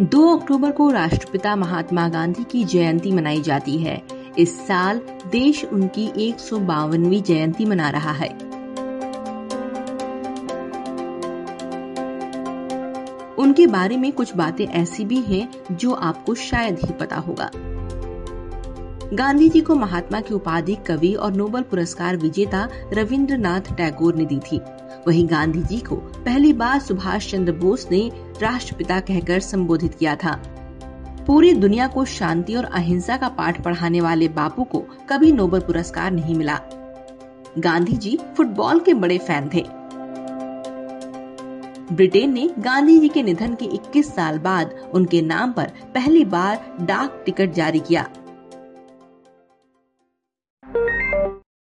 2 अक्टूबर को राष्ट्रपिता महात्मा गांधी की जयंती मनाई जाती है। इस साल देश उनकी 152वीं जयंती मना रहा है। उनके बारे में कुछ बातें ऐसी भी हैं जो आपको शायद ही पता होगा। गांधी जी को महात्मा की उपाधि कवि और नोबेल पुरस्कार विजेता रविंद्रनाथ टैगोर ने दी थी। वहीं गांधी जी को पहली बार सुभाष चंद्र बोस ने राष्ट्रपिता कहकर संबोधित किया था। पूरी दुनिया को शांति और अहिंसा का पाठ पढ़ाने वाले बापू को कभी नोबेल पुरस्कार नहीं मिला। गांधी जी फुटबॉल के बड़े फैन थे। ब्रिटेन ने गांधी जी के निधन के 21 साल बाद उनके नाम पर पहली बार डाक टिकट जारी किया।